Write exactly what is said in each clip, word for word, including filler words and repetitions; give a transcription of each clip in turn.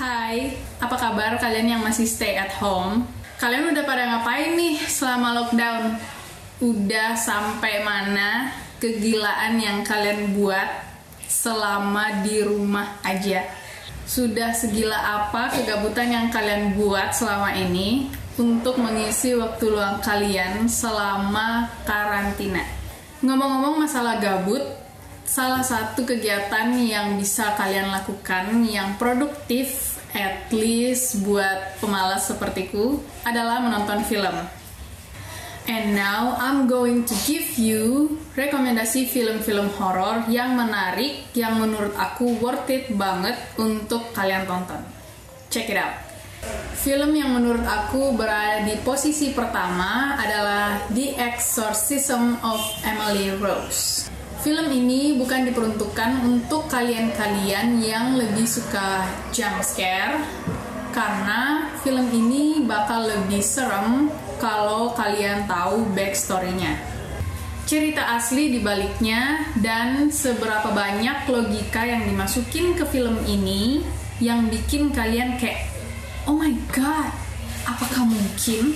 Hai, apa kabar kalian yang masih stay at home? Kalian udah pada ngapain nih selama lockdown? Udah sampai mana kegilaan yang kalian buat selama di rumah aja? Sudah segila apa kegabutan yang kalian buat selama ini untuk mengisi waktu luang kalian selama karantina? Ngomong-ngomong masalah gabut, salah satu kegiatan yang bisa kalian lakukan yang produktif, at least buat pemalas sepertiku, adalah menonton film. And now I'm going to give you rekomendasi film-film horor yang menarik, yang menurut aku worth it banget untuk kalian tonton. Check it out. Film yang menurut aku berada di posisi pertama adalah The Exorcism of Emily Rose. Film ini bukan diperuntukkan untuk kalian-kalian yang lebih suka jump scare, karena film ini bakal lebih serem kalau kalian tahu backstory-nya, cerita asli di baliknya, dan seberapa banyak logika yang dimasukin ke film ini yang bikin kalian kayak, oh my god, apakah mungkin?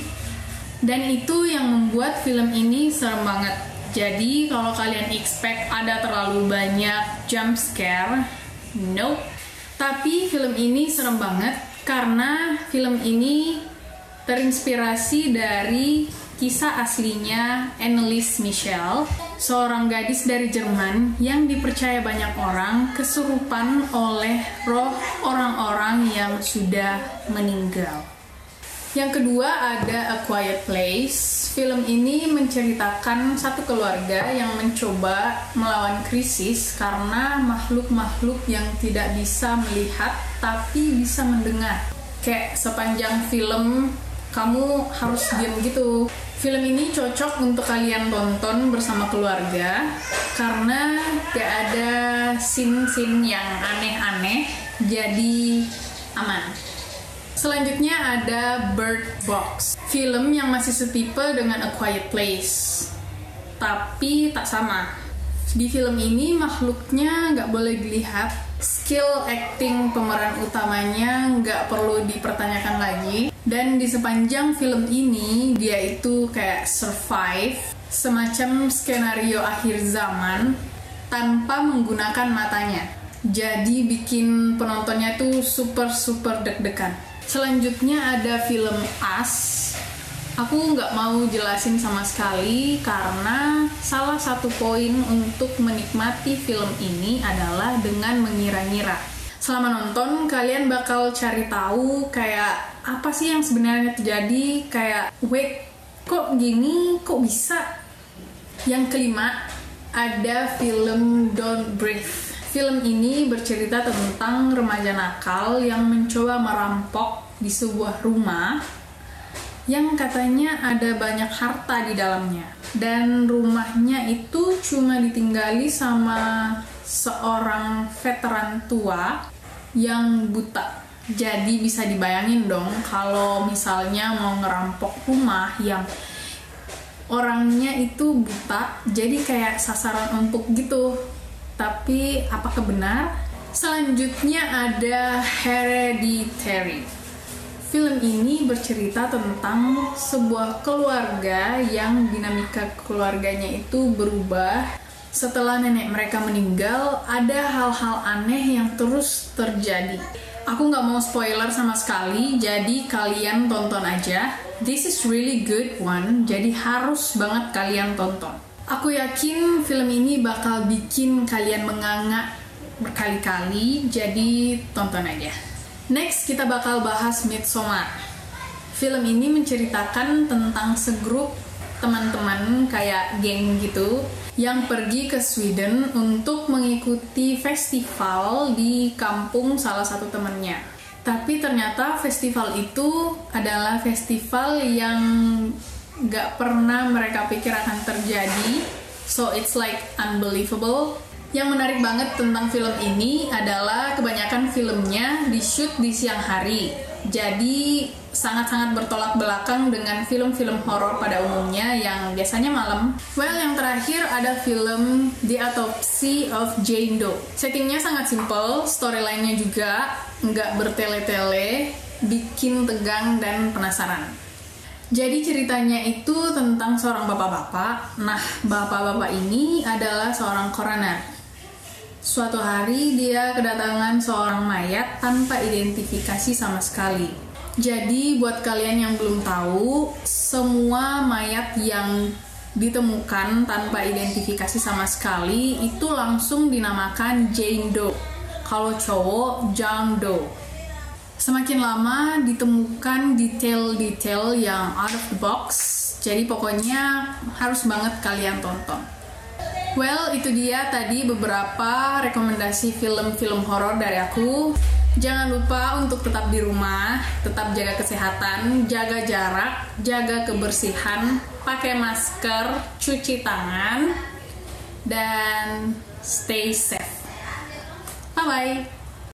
Dan itu yang membuat film ini serem banget. Jadi kalau kalian expect ada terlalu banyak jump scare, nope. Tapi film ini serem banget karena film ini terinspirasi dari kisah aslinya Annelise Michelle, seorang gadis dari Jerman yang dipercaya banyak orang kesurupan oleh roh orang-orang yang sudah meninggal. Yang kedua ada A Quiet Place. Film ini menceritakan satu keluarga yang mencoba melawan krisis karena makhluk-makhluk yang tidak bisa melihat tapi bisa mendengar. Kayak sepanjang film kamu harus diam gitu. Film ini cocok untuk kalian tonton bersama keluarga karena gak ada scene-scene yang aneh-aneh, jadi aman. Selanjutnya ada Bird Box, film yang masih setipe dengan A Quiet Place, tapi tak sama. Di film ini makhluknya nggak boleh dilihat, skill acting pemeran utamanya nggak perlu dipertanyakan lagi, dan di sepanjang film ini dia itu kayak survive, semacam skenario akhir zaman tanpa menggunakan matanya. Jadi bikin penontonnya tuh super-super deg-degan. Selanjutnya ada film Us. Aku nggak mau jelasin sama sekali karena salah satu poin untuk menikmati film ini adalah dengan mengira-ngira. Selama nonton kalian bakal cari tahu kayak apa sih yang sebenarnya terjadi, kayak wait, kok gini, kok bisa? Yang kelima ada film Don't Breathe. Film ini bercerita tentang remaja nakal yang mencoba merampok di sebuah rumah yang katanya ada banyak harta di dalamnya. Dan rumahnya itu cuma ditinggali sama seorang veteran tua yang buta. Jadi bisa dibayangin dong kalau misalnya mau ngerampok rumah yang orangnya itu buta, jadi kayak sasaran empuk gitu. Tapi apakah benar? Selanjutnya ada Hereditary. Film ini bercerita tentang sebuah keluarga yang dinamika keluarganya itu berubah. Setelah nenek mereka meninggal, ada hal-hal aneh yang terus terjadi. Aku nggak mau spoiler sama sekali, jadi kalian tonton aja. This is really good one, jadi harus banget kalian tonton. Aku yakin film ini bakal bikin kalian menganga berkali-kali, jadi tonton aja. Next, kita bakal bahas Midsommar. Film ini menceritakan tentang segrup teman-teman kayak geng gitu yang pergi ke Sweden untuk mengikuti festival di kampung salah satu temannya. Tapi ternyata festival itu adalah festival yang gak pernah mereka pikir akan terjadi, so it's like unbelievable. Yang menarik banget tentang film ini adalah kebanyakan filmnya di shoot di siang hari, jadi sangat-sangat bertolak belakang dengan film-film horor pada umumnya yang biasanya malam. Well, yang terakhir ada film The Autopsy of Jane Doe. Settingnya sangat simple, storyline-nya juga nggak bertele-tele, bikin tegang dan penasaran. Jadi ceritanya itu tentang seorang bapak-bapak. Nah, bapak-bapak ini adalah seorang coroner. Suatu hari dia kedatangan seorang mayat tanpa identifikasi sama sekali. Jadi buat kalian yang belum tahu, semua mayat yang ditemukan tanpa identifikasi sama sekali itu langsung dinamakan Jane Doe. Kalau cowok, John Doe. Semakin lama ditemukan detail-detail yang out of the box, jadi pokoknya harus banget kalian tonton. Well, itu dia tadi beberapa rekomendasi film-film horor dari aku. Jangan lupa untuk tetap di rumah, tetap jaga kesehatan, jaga jarak, jaga kebersihan, pakai masker, cuci tangan, dan stay safe. Bye-bye!